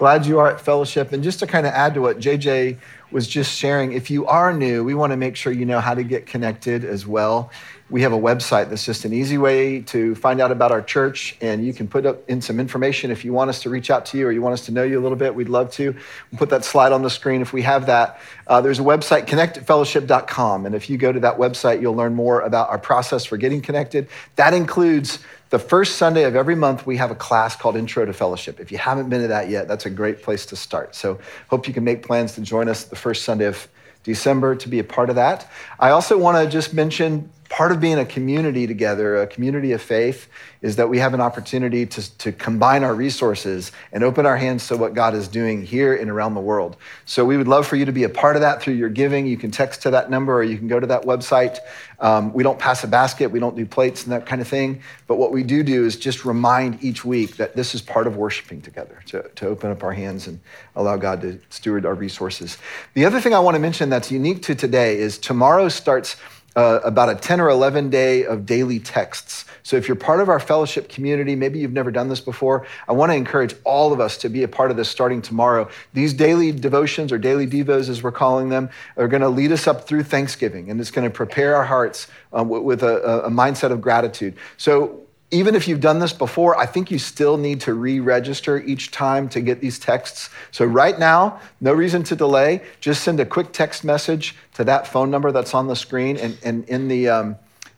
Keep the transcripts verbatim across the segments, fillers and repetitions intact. Glad you are at Fellowship. And just to kind of add to what J J was just sharing, if you are new, we want to make sure you know how to get connected as well. We have a website that's just an easy way to find out about our church, and you can put up in some information if you want us to reach out to you or you want us to know you a little bit. We'd love to. We'll put that slide on the screen if we have that. Uh, there's a website, connect fellowship dot com, and if you go to that website, you'll learn more about our process for getting connected. That includes the first Sunday of every month, we have a class called Intro to Fellowship. If you haven't been to that yet, that's a great place to start. So hope you can make plans to join us the first Sunday of December to be a part of that. I also want to just mention, part of being a community together, a community of faith, is that we have an opportunity to, to combine our resources and open our hands to what God is doing here and around the world. So we would love for you to be a part of that through your giving. You can text to that number or you can go to that website. Um, we don't pass a basket, we don't do plates and that kind of thing, but what we do do is just remind each week that this is part of worshiping together, to, to open up our hands and allow God to steward our resources. The other thing I want to mention that's unique to today is tomorrow starts Uh, about a ten or eleven day of daily texts. So if you're part of our Fellowship community, maybe you've never done this before, I wanna encourage all of us to be a part of this starting tomorrow. These daily devotions, or daily devos as we're calling them, are gonna lead us up through Thanksgiving, and it's gonna prepare our hearts um, with a, a mindset of gratitude. So even if you've done this before, I think you still need to re-register each time to get these texts. So right now, no reason to delay, just send a quick text message to that phone number that's on the screen, and, and in the um,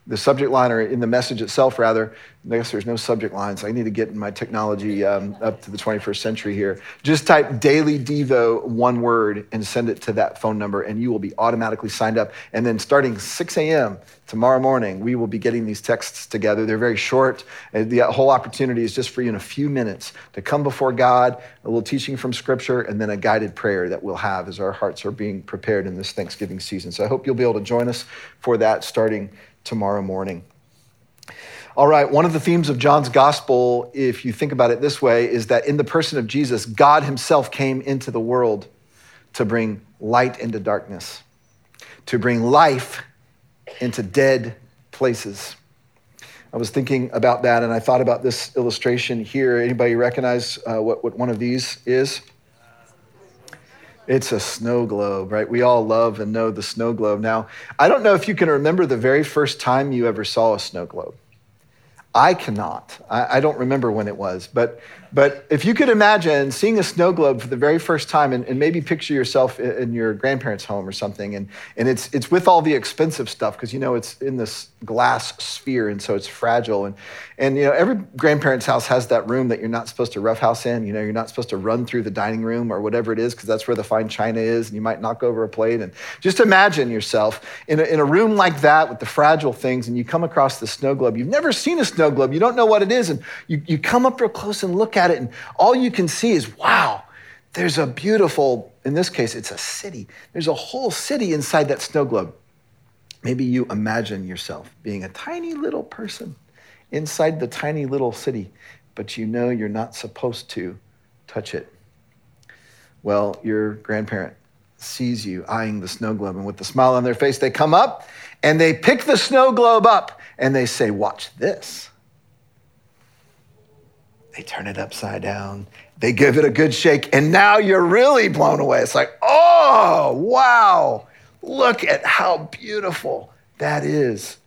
the subject line, or in the message itself rather, I guess there's no subject line, so I need to get my technology um, up to the twenty-first century here. Just type Daily Devo, one word, and send it to that phone number, and you will be automatically signed up. And then starting six a.m. tomorrow morning, we will be getting these texts together. They're very short. The whole opportunity is just for you in a few minutes to come before God, a little teaching from Scripture, and then a guided prayer that we'll have as our hearts are being prepared in this Thanksgiving season. So I hope you'll be able to join us for that starting tomorrow morning. All right, one of the themes of John's gospel, if you think about it this way, is that in the person of Jesus, God himself came into the world to bring light into darkness, to bring life into dead places. I was thinking about that, and I thought about this illustration here. Anybody recognize uh, what, what one of these is? It's a snow globe, right? We all love and know the snow globe. Now, I don't know if you can remember the very first time you ever saw a snow globe. I cannot. I, I don't remember when it was, but but if you could imagine seeing a snow globe for the very first time, and, and maybe picture yourself in, in your grandparents' home or something, and and it's it's with all the expensive stuff, because you know it's in this glass sphere, and so it's fragile, and and you know every grandparent's house has that room that you're not supposed to roughhouse in. You know you're not supposed to run through the dining room or whatever it is, because that's where the fine china is, and you might knock over a plate. And just imagine yourself in a, in a room like that with the fragile things, and you come across the snow globe. You've never seen a snow globe. You don't know what it is. And you, you come up real close and look at it, and all you can see is, wow, there's a beautiful, in this case, it's a city. There's a whole city inside that snow globe. Maybe you imagine yourself being a tiny little person inside the tiny little city, but you know you're not supposed to touch it. Well, your grandparent sees you eyeing the snow globe, and with a smile on their face, they come up and they pick the snow globe up and they say, "Watch this." They turn it upside down. They give it a good shake, and now you're really blown away. It's like, oh, wow, look at how beautiful that is.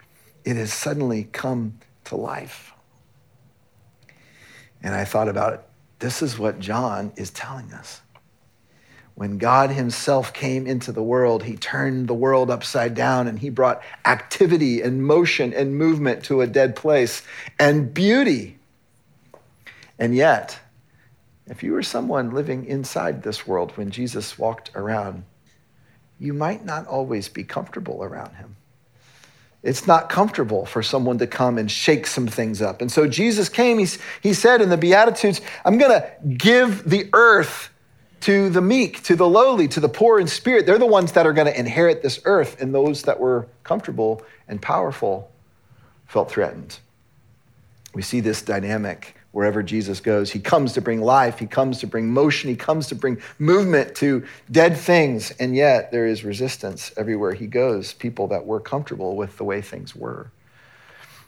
It has suddenly come to life. And I thought about it. This is what John is telling us. When God himself came into the world, he turned the world upside down, and he brought activity and motion and movement to a dead place and beauty. And yet, if you were someone living inside this world when Jesus walked around, you might not always be comfortable around him. It's not comfortable for someone to come and shake some things up. And so Jesus came, he, he said in the Beatitudes, "I'm gonna give the earth to the meek, to the lowly, to the poor in spirit." They're the ones that are gonna inherit this earth, and those that were comfortable and powerful felt threatened. We see this dynamic wherever Jesus goes. He comes to bring life, he comes to bring motion, he comes to bring movement to dead things, and yet there is resistance everywhere he goes, people that were comfortable with the way things were.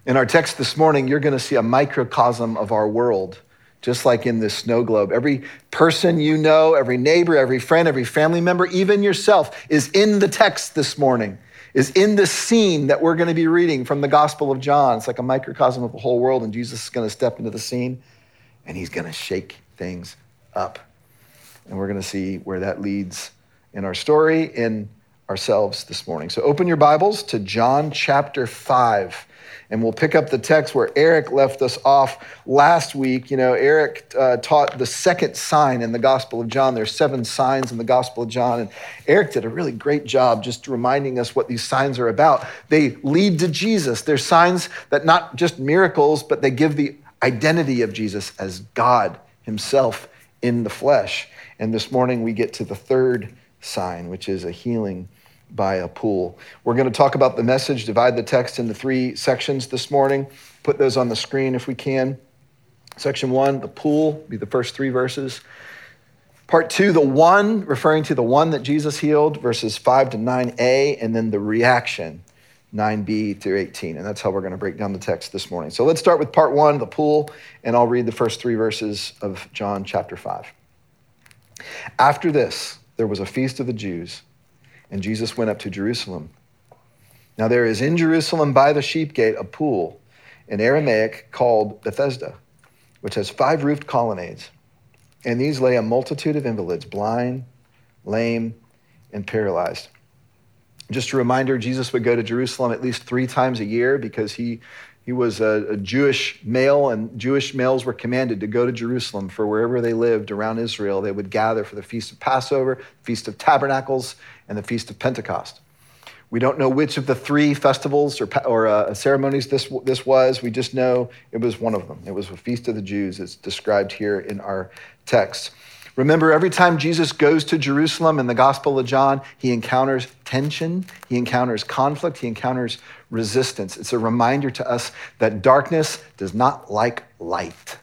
In our text this morning, you're gonna see a microcosm of our world just like in this snow globe. Every person you know, every neighbor, every friend, every family member, even yourself is in the text this morning, is in the scene that we're going to be reading from the Gospel of John. It's like a microcosm of the whole world, and Jesus is going to step into the scene, and he's going to shake things up. And we're going to see where that leads in our story, in ourselves this morning. So open your Bibles to John chapter five, and we'll pick up the text where Eric left us off last week. You know, Eric uh, taught the second sign in the Gospel of John. There's seven signs in the Gospel of John, and Eric did a really great job just reminding us what these signs are about. They lead to Jesus. They're signs that not just miracles, but they give the identity of Jesus as God himself in the flesh. And this morning we get to the third sign, which is a healing by a pool. We're going to talk about the message, divide the text into three sections this morning. Put those on the screen if we can. Section one, the pool, be the first three verses. Part two, the one, referring to the one that Jesus healed, verses five to nine a, and then the reaction, nine b through eighteen. And that's how we're going to break down the text this morning. So let's start with part one, the pool, and I'll read the first three verses of John chapter five. After this, there was a feast of the Jews, and Jesus went up to Jerusalem. Now there is in Jerusalem by the sheep gate a pool, in Aramaic called Bethesda, which has five roofed colonnades. And these lay a multitude of invalids, blind, lame, and paralyzed. Just a reminder, Jesus would go to Jerusalem at least three times a year because he He was a, a Jewish male, and Jewish males were commanded to go to Jerusalem for wherever they lived around Israel. They would gather for the Feast of Passover, Feast of Tabernacles, and the Feast of Pentecost. We don't know which of the three festivals or, or uh, ceremonies this, this was. We just know it was one of them. It was a Feast of the Jews. It's described here in our text. Remember, every time Jesus goes to Jerusalem in the Gospel of John, he encounters tension, he encounters conflict, he encounters resistance. It's a reminder to us that darkness does not like light.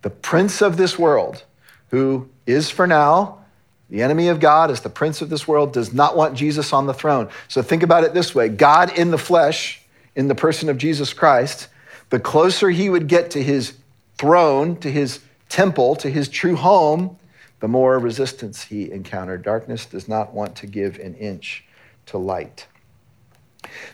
The prince of this world, who is for now the enemy of God, is the prince of this world, does not want Jesus on the throne. So think about it this way. God in the flesh, in the person of Jesus Christ, the closer he would get to his throne, to his temple, to his true home, the more resistance he encountered. Darkness does not want to give an inch to light.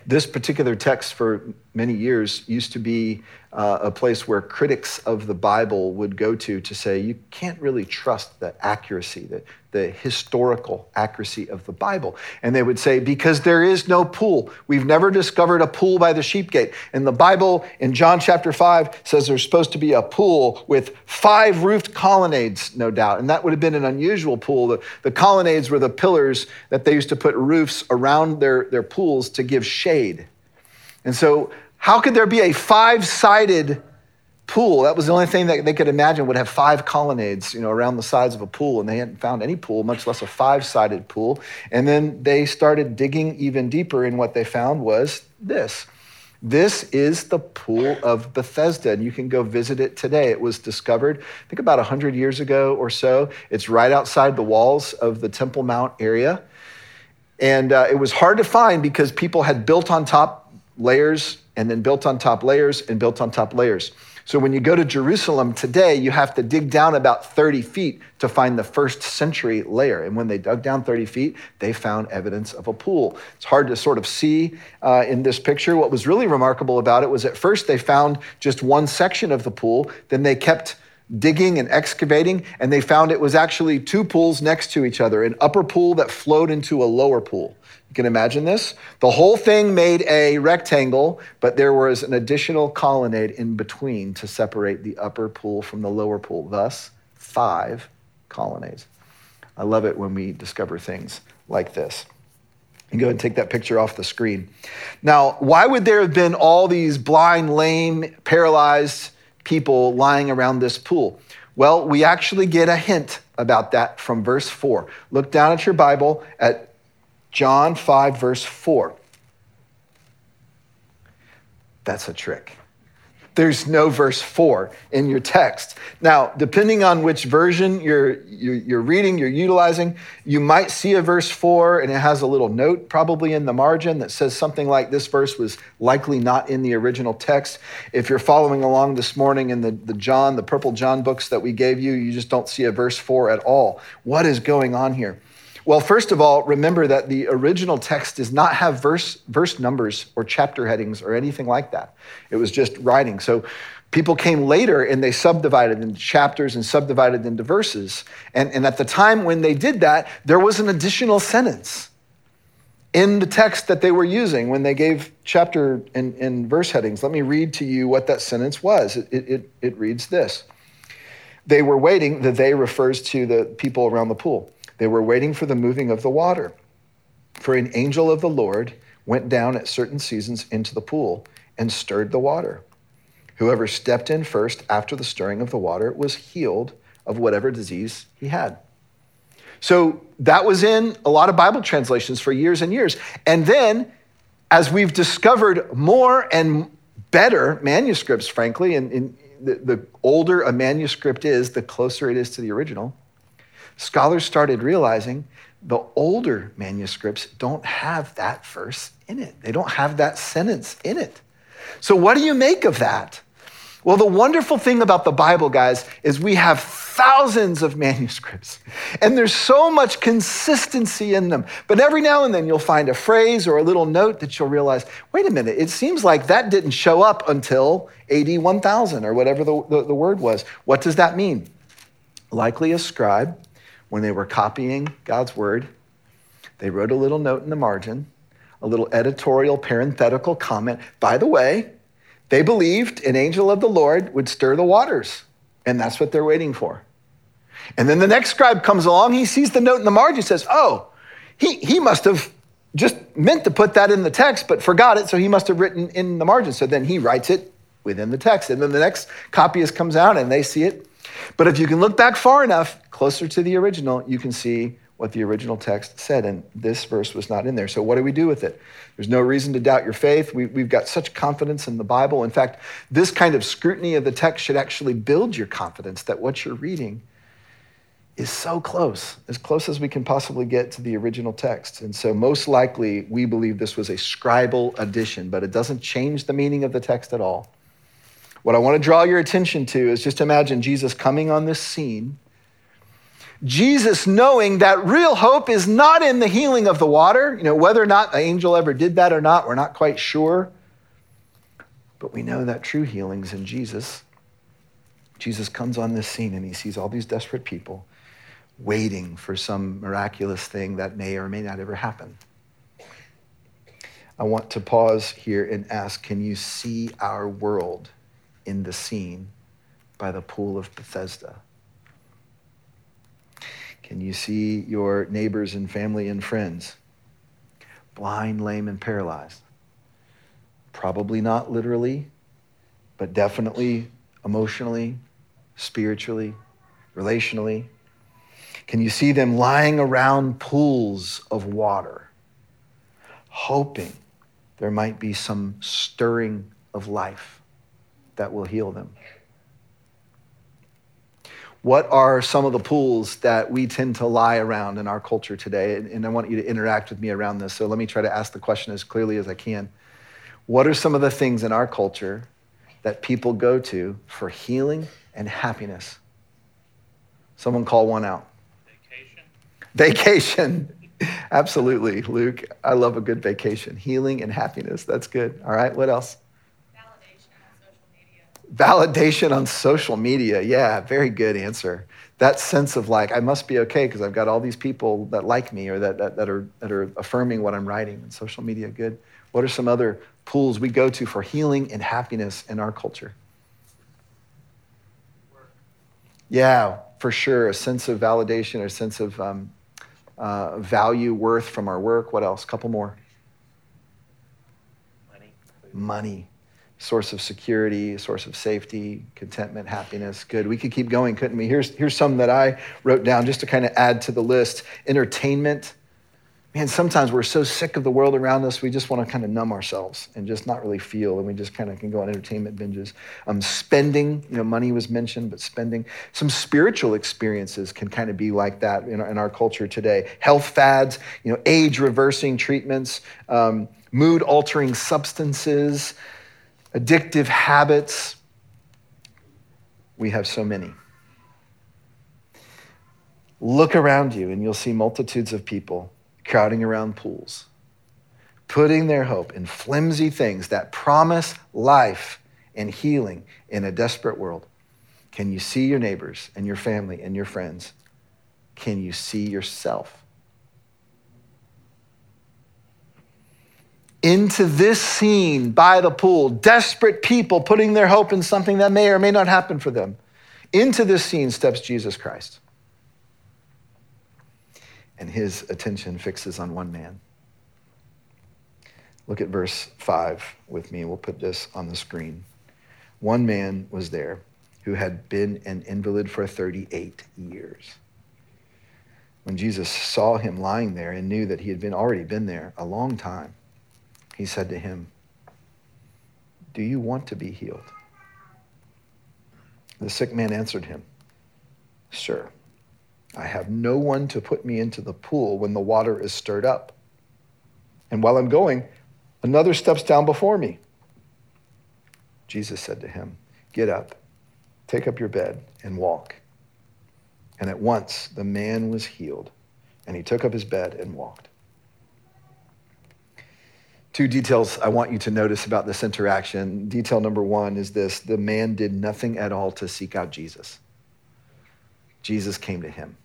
This particular text for many years used to be uh, a place where critics of the Bible would go to to say, you can't really trust the accuracy, the, the historical accuracy of the Bible. And they would say, because there is no pool. We've never discovered a pool by the sheep gate. And the Bible in John chapter five says there's supposed to be a pool with five roofed colonnades, no doubt. And that would have been an unusual pool. The, the colonnades were the pillars that they used to put roofs around their, their pools to give shade. And so how could there be a five-sided pool? That was the only thing that they could imagine would have five colonnades, you know, around the sides of a pool, and they hadn't found any pool, much less a five-sided pool. And then they started digging even deeper, and what they found was this. This is the Pool of Bethesda, and you can go visit it today. It was discovered, I think, about one hundred years ago or so. It's right outside the walls of the Temple Mount area. And uh, it was hard to find because people had built on top layers and then built on top layers and built on top layers. So when you go to Jerusalem today, you have to dig down about thirty feet to find the first century layer. And when they dug down thirty feet, they found evidence of a pool. It's hard to sort of see uh, in this picture. What was really remarkable about it was at first they found just one section of the pool, then they kept digging and excavating, and they found it was actually two pools next to each other, an upper pool that flowed into a lower pool. You can imagine this. The whole thing made a rectangle, but there was an additional colonnade in between to separate the upper pool from the lower pool, thus five colonnades. I love it when we discover things like this. And go ahead and take that picture off the screen. Now, why would there have been all these blind, lame, paralyzed people lying around this pool? Well, we actually get a hint about that from verse four. Look down at your Bible at John five, verse four. That's a trick. There's no verse four in your text. Now, depending on which version you're, you're, you're reading, you're utilizing, you might see a verse four and it has a little note probably in the margin that says something like this verse was likely not in the original text. If you're following along this morning in the, the John, the purple John books that we gave you, you just don't see a verse four at all. What is going on here? Well, first of all, remember that the original text does not have verse verse numbers or chapter headings or anything like that. It was just writing. So people came later and they subdivided into chapters and subdivided into verses. And, and at the time when they did that, there was an additional sentence in the text that they were using when they gave chapter and, and verse headings. Let me read to you what that sentence was. It, it, it reads this. They were waiting. The they refers to the people around the pool. They were waiting for the moving of the water. For an angel of the Lord went down at certain seasons into the pool and stirred the water. Whoever stepped in first after the stirring of the water was healed of whatever disease he had. So that was in a lot of Bible translations for years and years. And then, as we've discovered more and better manuscripts, frankly, and, and the, the older a manuscript is, the closer it is to the original, scholars started realizing the older manuscripts don't have that verse in it. They don't have that sentence in it. So what do you make of that? Well, the wonderful thing about the Bible, guys, is we have thousands of manuscripts, and there's so much consistency in them. But every now and then you'll find a phrase or a little note that you'll realize, wait a minute, it seems like that didn't show up until A D one thousand or whatever the, the, the word was. What does that mean? Likely a scribe, when they were copying God's word, they wrote a little note in the margin, a little editorial parenthetical comment. By the way, they believed an angel of the Lord would stir the waters, and that's what they're waiting for. And then the next scribe comes along, he sees the note in the margin, says, oh, he, he must have just meant to put that in the text, but forgot it, so he must have written in the margin. So then he writes it within the text. And then the next copyist comes out and they see it. But if you can look back far enough, closer to the original, you can see what the original text said, and this verse was not in there. So what do we do with it? There's no reason to doubt your faith. We, we've got such confidence in the Bible. In fact, this kind of scrutiny of the text should actually build your confidence that what you're reading is so close, as close as we can possibly get to the original text. And so most likely, we believe this was a scribal addition, but it doesn't change the meaning of the text at all. What I want to draw your attention to is just imagine Jesus coming on this scene. Jesus knowing that real hope is not in the healing of the water. You know, whether or not an angel ever did that or not, we're not quite sure. But we know that true healing's in Jesus. Jesus comes on this scene and he sees all these desperate people waiting for some miraculous thing that may or may not ever happen. I want to pause here and ask, can you see our world in the scene by the Pool of Bethesda? Can you see your neighbors and family and friends? Blind, lame, and paralyzed. Probably not literally, but definitely emotionally, spiritually, relationally. Can you see them lying around pools of water, hoping there might be some stirring of life that will heal them? What are some of the pools that we tend to lie around in our culture today? And, and I want you to interact with me around this. So let me try to ask the question as clearly as I can. What are some of the things in our culture that people go to for healing and happiness? Someone call one out. Vacation. Vacation. Absolutely, Luke. I love a good vacation. Healing and happiness. That's good. All right, what else? Validation on social media. Yeah, very good answer. That sense of like, I must be okay because I've got all these people that like me or that, that that are that are affirming what I'm writing. And social media, good. What are some other pools we go to for healing and happiness in our culture? Work. Yeah, for sure. A sense of validation or a sense of um, uh, value, worth from our work. What else? A couple more. Money. Money. Source of security, source of safety, contentment, happiness. Good. We could keep going, couldn't we? Here's here's some that I wrote down just to kind of add to the list. Entertainment, man, sometimes we're so sick of the world around us, we just want to kind of numb ourselves and just not really feel, and we just kind of can go on entertainment binges. Um, spending, you know, money was mentioned, but spending. Some spiritual experiences can kind of be like that in our, in our culture today. Health fads, you know, age-reversing treatments, um, mood-altering substances, addictive habits. We have so many. Look around you and you'll see multitudes of people crowding around pools, putting their hope in flimsy things that promise life and healing in a desperate world. Can you see your neighbors and your family and your friends? Can you see yourself? Into this scene by the pool, desperate people putting their hope in something that may or may not happen for them. Into this scene steps Jesus Christ. And his attention fixes on one man. Look at verse five with me. We'll put this on the screen. One man was there who had been an invalid for thirty-eight years. When Jesus saw him lying there and knew that he had been already been there a long time, he said to him, "Do you want to be healed?" The sick man answered him, "Sir, I have no one to put me into the pool when the water is stirred up. And while I'm going, another steps down before me." Jesus said to him, "Get up, take up your bed, and walk." And at once the man was healed, and he took up his bed and walked. Two details I want you to notice about this interaction. Detail number one is this: the man did nothing at all to seek out Jesus. Jesus came to him.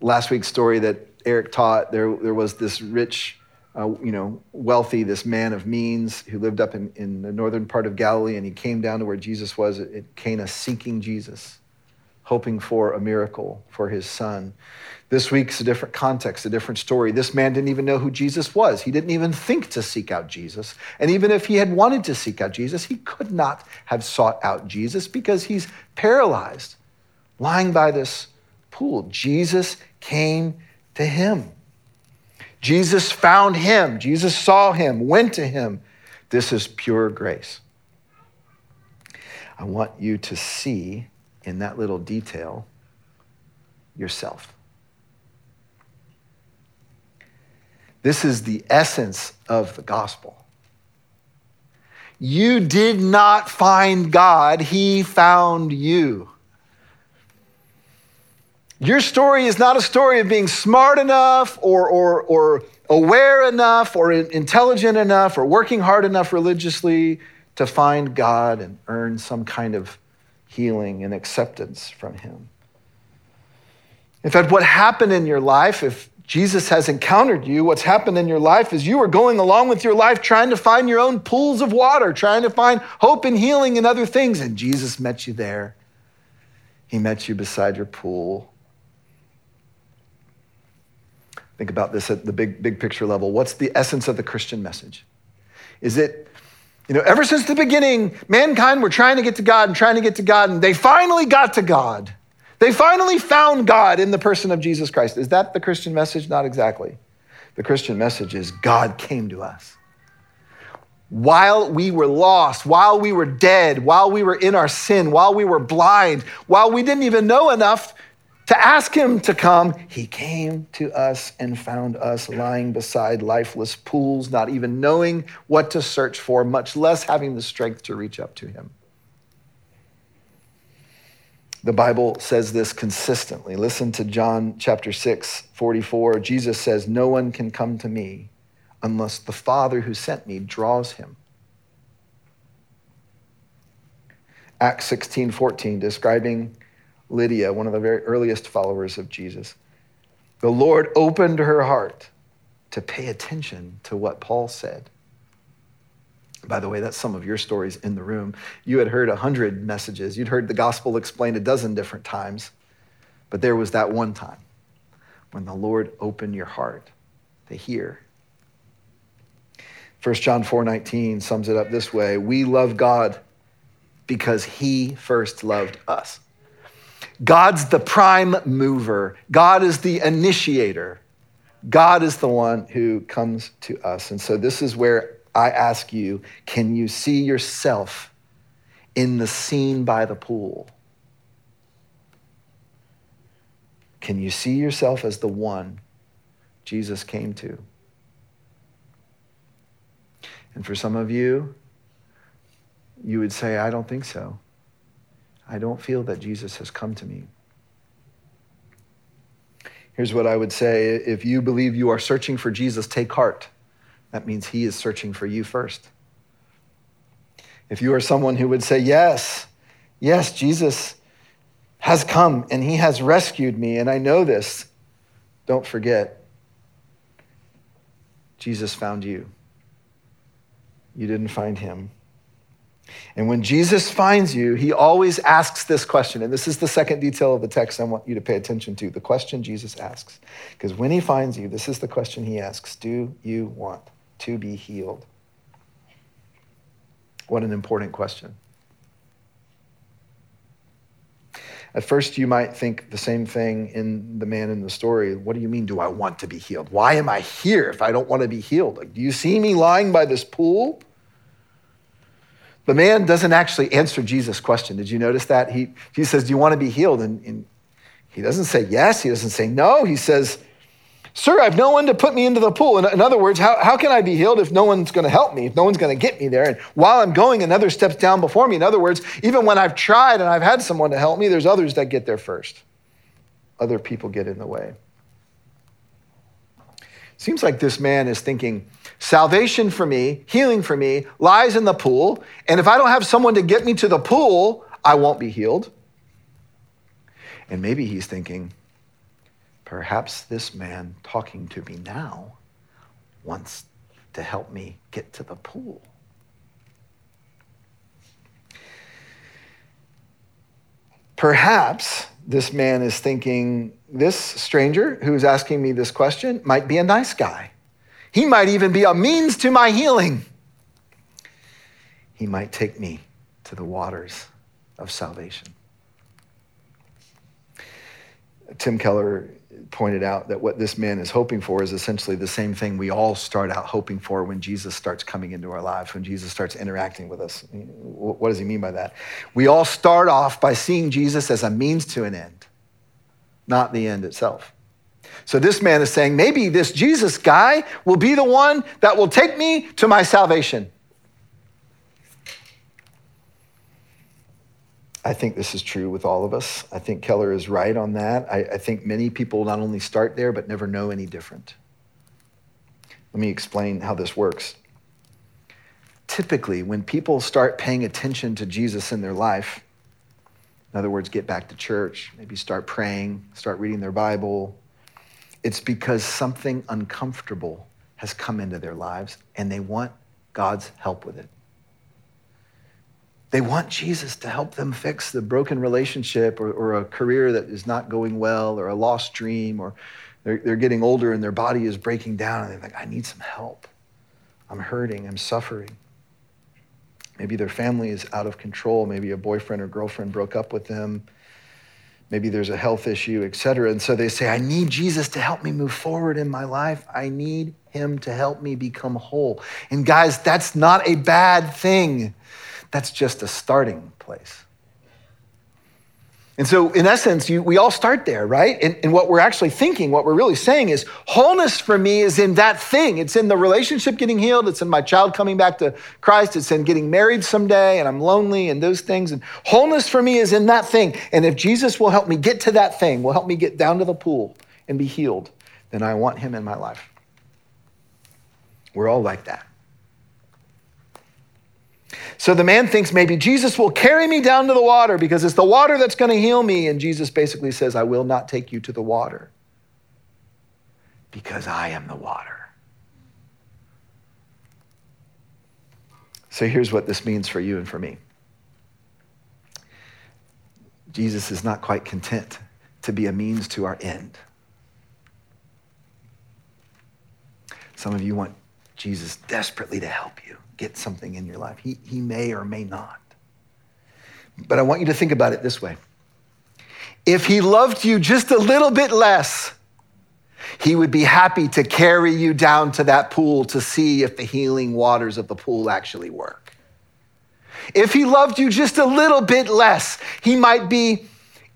Last week's story that Eric taught, there, there was this rich, uh, you know, wealthy, this man of means who lived up in, in the northern part of Galilee, and he came down to where Jesus was at Cana seeking Jesus, hoping for a miracle for his son. This week's a different context, a different story. This man didn't even know who Jesus was. He didn't even think to seek out Jesus. And even if he had wanted to seek out Jesus, he could not have sought out Jesus because he's paralyzed, lying by this pool. Jesus came to him. Jesus found him. Jesus saw him, went to him. This is pure grace. I want you to see in that little detail yourself. This is the essence of the gospel. You did not find God, he found you. Your story is not a story of being smart enough or, or, or aware enough or intelligent enough or working hard enough religiously to find God and earn some kind of healing and acceptance from him. In fact, what happened in your life, if Jesus has encountered you, what's happened in your life is you were going along with your life trying to find your own pools of water, trying to find hope and healing and other things, and Jesus met you there. He met you beside your pool. Think about this at the big, big picture level. What's the essence of the Christian message? Is it, you know, ever since the beginning, mankind were trying to get to God and trying to get to God, and they finally got to God. They finally found God in the person of Jesus Christ. Is that the Christian message? Not exactly. The Christian message is God came to us. While we were lost, while we were dead, while we were in our sin, while we were blind, while we didn't even know enough to ask him to come, he came to us and found us lying beside lifeless pools, not even knowing what to search for, much less having the strength to reach up to him. The Bible says this consistently. Listen to John chapter six, forty-four. Jesus says, "No one can come to me unless the Father who sent me draws him." Acts sixteen, fourteen, describing Lydia, one of the very earliest followers of Jesus. The Lord opened her heart to pay attention to what Paul said. By the way, that's some of your stories in the room. You had heard a hundred messages. You'd heard the gospel explained a dozen different times. But there was that one time when the Lord opened your heart to hear. First John four nineteen sums it up this way: we love God because he first loved us. God's the prime mover. God is the initiator. God is the one who comes to us. And so this is where I ask you, can you see yourself in the scene by the pool? Can you see yourself as the one Jesus came to? And for some of you, you would say, I don't think so. I don't feel that Jesus has come to me. Here's what I would say. If you believe you are searching for Jesus, take heart. That means he is searching for you first. If you are someone who would say, yes, yes, Jesus has come and he has rescued me and I know this, don't forget, Jesus found you. You didn't find him. And when Jesus finds you, he always asks this question. And this is the second detail of the text I want you to pay attention to, the question Jesus asks. Because when he finds you, this is the question he asks. Do you want to be healed? What an important question. At first, you might think the same thing in the man in the story. What do you mean, do I want to be healed? Why am I here if I don't want to be healed? Like, do you see me lying by this pool? The man doesn't actually answer Jesus' question. Did you notice that? He, he says, do you want to be healed? And, and he doesn't say yes. He doesn't say no. He says, sir, I have no one to put me into the pool. In, in other words, how, how can I be healed if no one's going to help me, if no one's going to get me there? And while I'm going, another steps down before me. In other words, even when I've tried and I've had someone to help me, there's others that get there first. Other people get in the way. Seems like this man is thinking, salvation for me, healing for me, lies in the pool. And if I don't have someone to get me to the pool, I won't be healed. And maybe he's thinking, perhaps this man talking to me now wants to help me get to the pool. Perhaps this man is thinking, this stranger who's asking me this question might be a nice guy. He might even be a means to my healing. He might take me to the waters of salvation. Tim Keller pointed out that what this man is hoping for is essentially the same thing we all start out hoping for when Jesus starts coming into our lives, when Jesus starts interacting with us. What does he mean by that? We all start off by seeing Jesus as a means to an end, not the end itself. So this man is saying, maybe this Jesus guy will be the one that will take me to my salvation. I think this is true with all of us. I think Keller is right on that. I, I think many people not only start there, but never know any different. Let me explain how this works. Typically, when people start paying attention to Jesus in their life, in other words, get back to church, maybe start praying, start reading their Bible, it's because something uncomfortable has come into their lives and they want God's help with it. They want Jesus to help them fix the broken relationship or, or a career that is not going well or a lost dream, or they're, they're getting older and their body is breaking down and they're like, I need some help. I'm hurting, I'm suffering. Maybe their family is out of control. Maybe a boyfriend or girlfriend broke up with them. Maybe there's a health issue, et cetera. And so they say, I need Jesus to help me move forward in my life. I need him to help me become whole. And guys, that's not a bad thing. That's just a starting place. And so in essence, you, we all start there, right? And, and what we're actually thinking, what we're really saying is wholeness for me is in that thing. It's in the relationship getting healed. It's in my child coming back to Christ. It's in getting married someday and I'm lonely and those things. And wholeness for me is in that thing. And if Jesus will help me get to that thing, will help me get down to the pool and be healed, then I want him in my life. We're all like that. So the man thinks maybe Jesus will carry me down to the water because it's the water that's going to heal me. And Jesus basically says, I will not take you to the water because I am the water. So here's what this means for you and for me. Jesus is not quite content to be a means to our end. Some of you want Jesus desperately to help you get something in your life. He, he may or may not. But I want you to think about it this way. If he loved you just a little bit less, he would be happy to carry you down to that pool to see if the healing waters of the pool actually work. If he loved you just a little bit less, he might be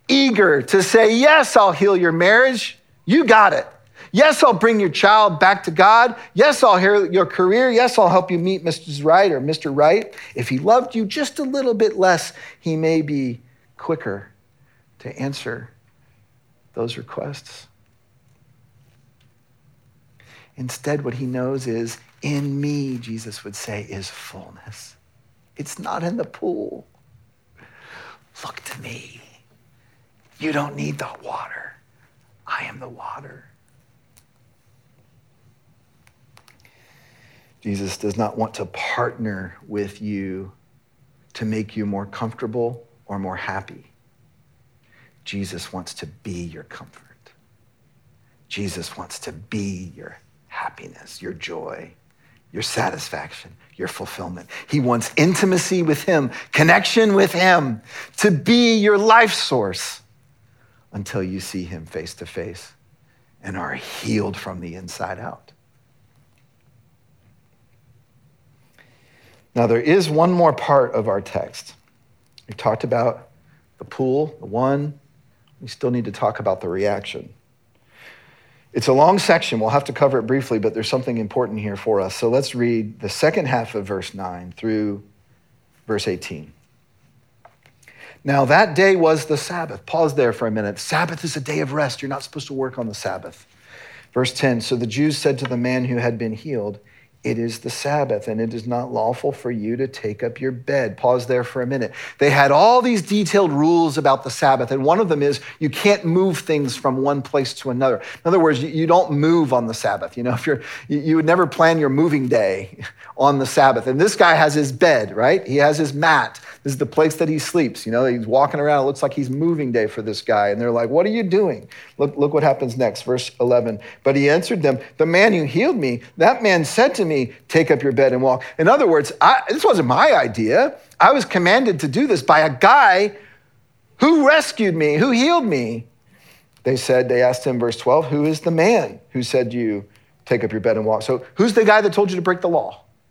eager to say, yes, I'll heal your marriage. You got it. Yes, I'll bring your child back to God. Yes, I'll heal your career. Yes, I'll help you meet Missus Wright or Mister Wright. If he loved you just a little bit less, he may be quicker to answer those requests. Instead, what he knows is, in me, Jesus would say, is fullness. It's not in the pool. Look to me. You don't need the water. I am the water. Jesus does not want to partner with you to make you more comfortable or more happy. Jesus wants to be your comfort. Jesus wants to be your happiness, your joy, your satisfaction, your fulfillment. He wants intimacy with him, connection with him, to be your life source until you see him face to face and are healed from the inside out. Now, there is one more part of our text. We talked about the pool, the one. We still need to talk about the reaction. It's a long section. We'll have to cover it briefly, but there's something important here for us. So let's read the second half of verse nine through verse eighteen. Now, that day was the Sabbath. Pause there for a minute. Sabbath is a day of rest. You're not supposed to work on the Sabbath. Verse ten, so the Jews said to the man who had been healed, it is the Sabbath, and it is not lawful for you to take up your bed. Pause there for a minute. They had all these detailed rules about the Sabbath, and one of them is you can't move things from one place to another. In other words, you don't move on the Sabbath. You know, if you're, you would never plan your moving day on the Sabbath. And this guy has his bed, right? He has his mat. This is the place that he sleeps. You know, he's walking around. It looks like he's moving day for this guy. And they're like, what are you doing? Look, look what happens next, verse eleven. But he answered them, the man who healed me, that man said to me, Me, take up your bed and walk. In other words, I, this wasn't my idea. I was commanded to do this by a guy who rescued me, who healed me. They said, they asked him, verse twelve, who is the man who said to you, take up your bed and walk? So who's the guy that told you to break the law?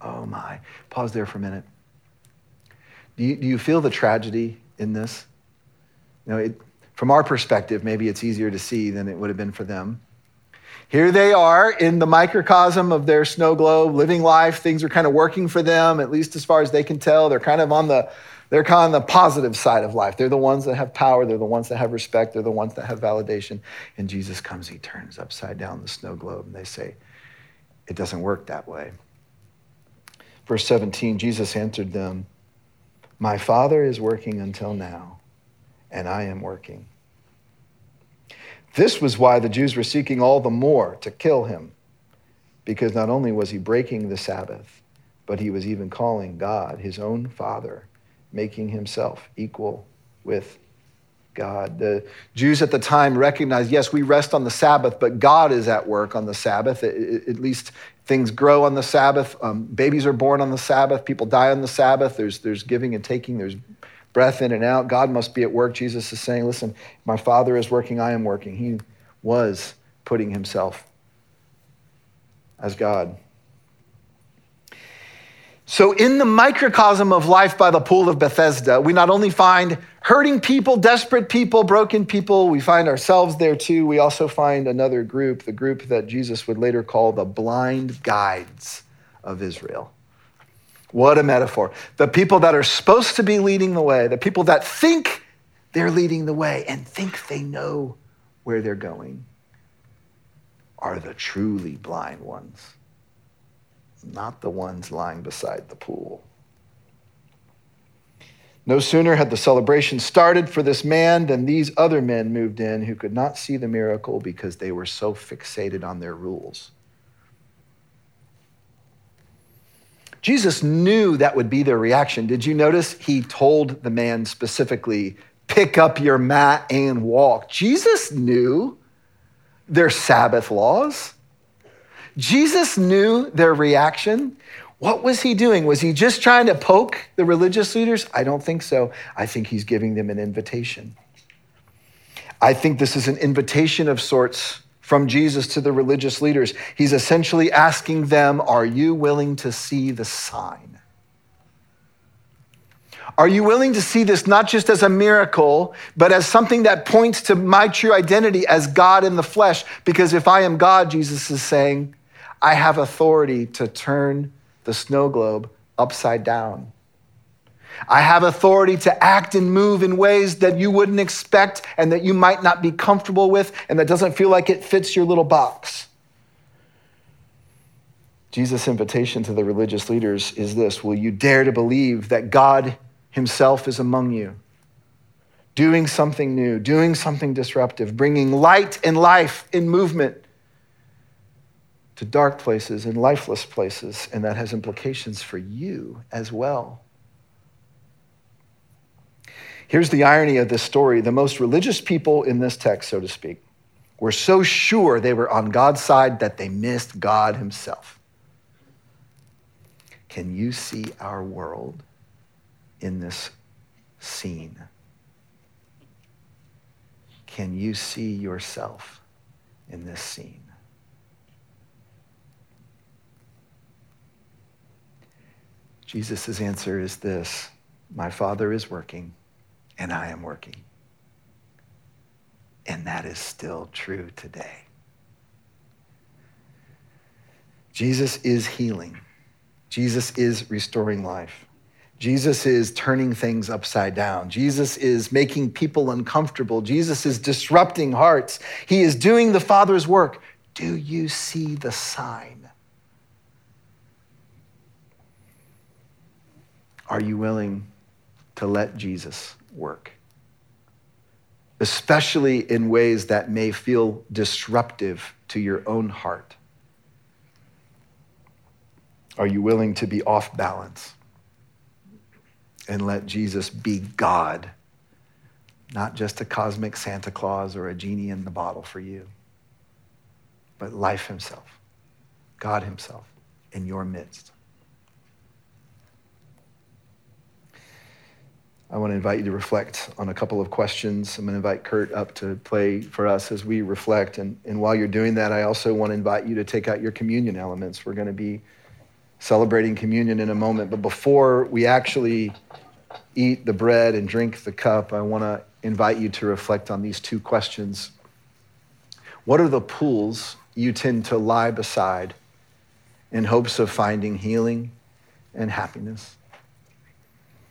Oh my. Pause there for a minute. Do you, do you feel the tragedy in this? You know, it, from our perspective, maybe it's easier to see than it would have been for them. Here they are in the microcosm of their snow globe, living life. Things are kind of working for them, at least as far as they can tell. They're kind of on the, they're kind of on the positive side of life. They're the ones that have power. They're the ones that have respect. They're the ones that have validation. And Jesus comes, he turns upside down the snow globe, and they say, it doesn't work that way. Verse seventeen, Jesus answered them, my Father is working until now, and I am working. This was why the Jews were seeking all the more to kill him, because not only was he breaking the Sabbath, but he was even calling God his own Father, making himself equal with God. The Jews at the time recognized, yes, we rest on the Sabbath, but God is at work on the Sabbath. At least things grow on the Sabbath. Um, babies are born on the Sabbath. People die on the Sabbath. There's, there's giving and taking. There's breath in and out. God must be at work. Jesus is saying, listen, my Father is working, I am working. He was putting himself as God. So in the microcosm of life by the Pool of Bethesda, we not only find hurting people, desperate people, broken people, we find ourselves there too. We also find another group, the group that Jesus would later call the blind guides of Israel. What a metaphor. The people that are supposed to be leading the way, the people that think they're leading the way and think they know where they're going are the truly blind ones, not the ones lying beside the pool. No sooner had the celebration started for this man than these other men moved in who could not see the miracle because they were so fixated on their rules. Jesus knew that would be their reaction. Did you notice he told the man specifically, pick up your mat and walk? Jesus knew their Sabbath laws. Jesus knew their reaction. What was he doing? Was he just trying to poke the religious leaders? I don't think so. I think he's giving them an invitation. I think this is an invitation of sorts from Jesus to the religious leaders. He's essentially asking them, are you willing to see the sign? Are you willing to see this not just as a miracle, but as something that points to my true identity as God in the flesh? Because if I am God, Jesus is saying, I have authority to turn the snow globe upside down. I have authority to act and move in ways that you wouldn't expect and that you might not be comfortable with and that doesn't feel like it fits your little box. Jesus' invitation to the religious leaders is this: will you dare to believe that God himself is among you, doing something new, doing something disruptive, bringing light and life in movement to dark places and lifeless places, and that has implications for you as well. Here's the irony of this story. The most religious people in this text, so to speak, were so sure they were on God's side that they missed God himself. Can you see our world in this scene? Can you see yourself in this scene? Jesus' answer is this: my Father is working and I am working. And that is still true today. Jesus is healing. Jesus is restoring life. Jesus is turning things upside down. Jesus is making people uncomfortable. Jesus is disrupting hearts. He is doing the Father's work. Do you see the sign? Are you willing to let Jesus work? Especially in ways that may feel disruptive to your own heart. Are you willing to be off balance and let Jesus be God, not just a cosmic Santa Claus or a genie in the bottle for you, but life himself, God himself in your midst? I want to invite you to reflect on a couple of questions. I'm going to invite Kurt up to play for us as we reflect. And, and while you're doing that, I also want to invite you to take out your communion elements. We're going to be celebrating communion in a moment. But before we actually eat the bread and drink the cup, I want to invite you to reflect on these two questions. What are the pools you tend to lie beside in hopes of finding healing and happiness?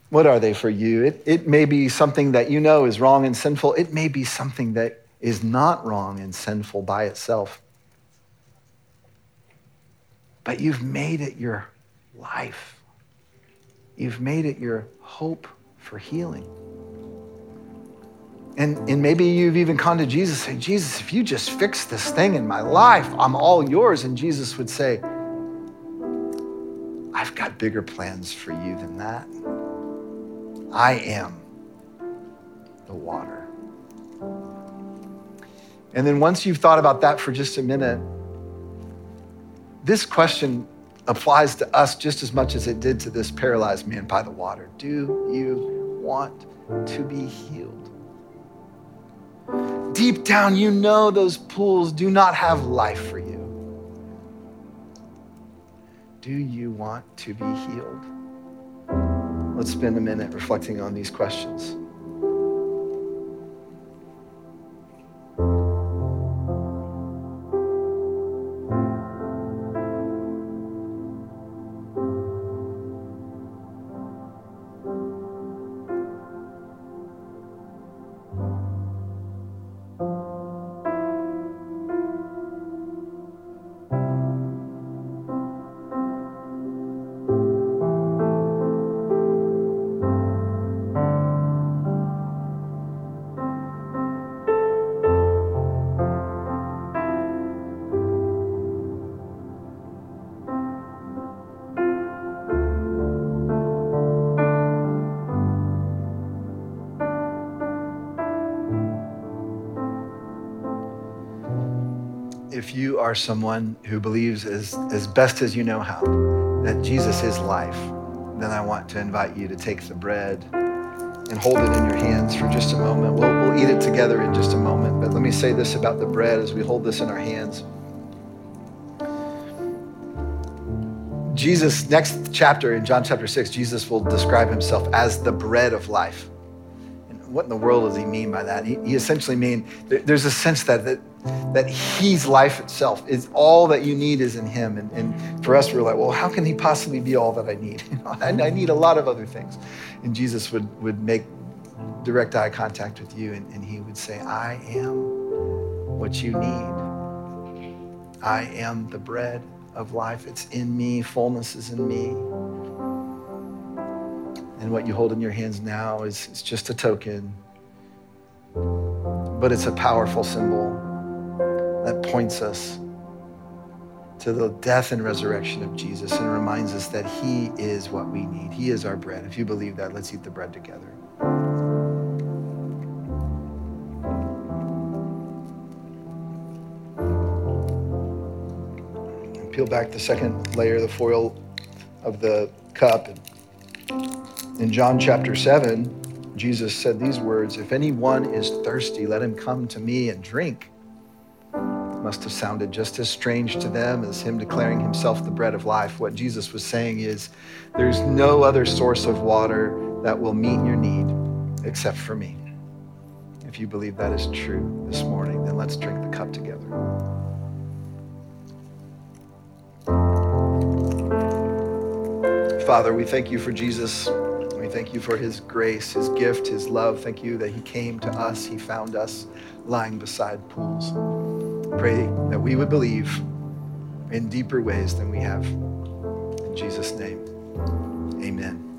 What are they for you? It, it may be something that you know is wrong and sinful. It may be something that is not wrong and sinful by itself. But you've made it your life. You've made it your hope for healing. And, and maybe you've even gone to Jesus and said, Jesus, if you just fix this thing in my life, I'm all yours. And Jesus would say, I've got bigger plans for you than that. I am the water. And then once you've thought about that for just a minute, this question applies to us just as much as it did to this paralyzed man by the water. Do you want to be healed? Deep down, you know those pools do not have life for you. Do you want to be healed? Let's spend a minute reflecting on these questions. if you are someone who believes as, as best as you know how that Jesus is life, then I want to invite you to take the bread and hold it in your hands for just a moment. We'll, we'll eat it together in just a moment. But let me say this about the bread as we hold this in our hands. Jesus, next chapter in John chapter six, Jesus will describe himself as the bread of life. And what in the world does he mean by that? He, he essentially means there, there's a sense that, that that he's life itself. It's all that you need is in him. And, and for us, we're like, well, how can he possibly be all that I need? You know, I, I need a lot of other things. And Jesus would, would make direct eye contact with you and, and he would say, I am what you need. I am the bread of life. It's in me. Fullness is in me. And what you hold in your hands now is, is just a token, but it's a powerful symbol that points us to the death and resurrection of Jesus and reminds us that he is what we need. He is our bread. If you believe that, let's eat the bread together. Peel back the second layer, the foil of the cup. In John chapter seven, Jesus said these words, if anyone is thirsty, let him come to me and drink. It must have sounded just as strange to them as him declaring himself the bread of life. What Jesus was saying is, there's no other source of water that will meet your need except for me. If you believe that is true this morning, then let's drink the cup together. Father, we thank you for Jesus. We thank you for his grace, his gift, his love. Thank you that he came to us. He found us lying beside pools. Pray that we would believe in deeper ways than we have. In Jesus' name, amen.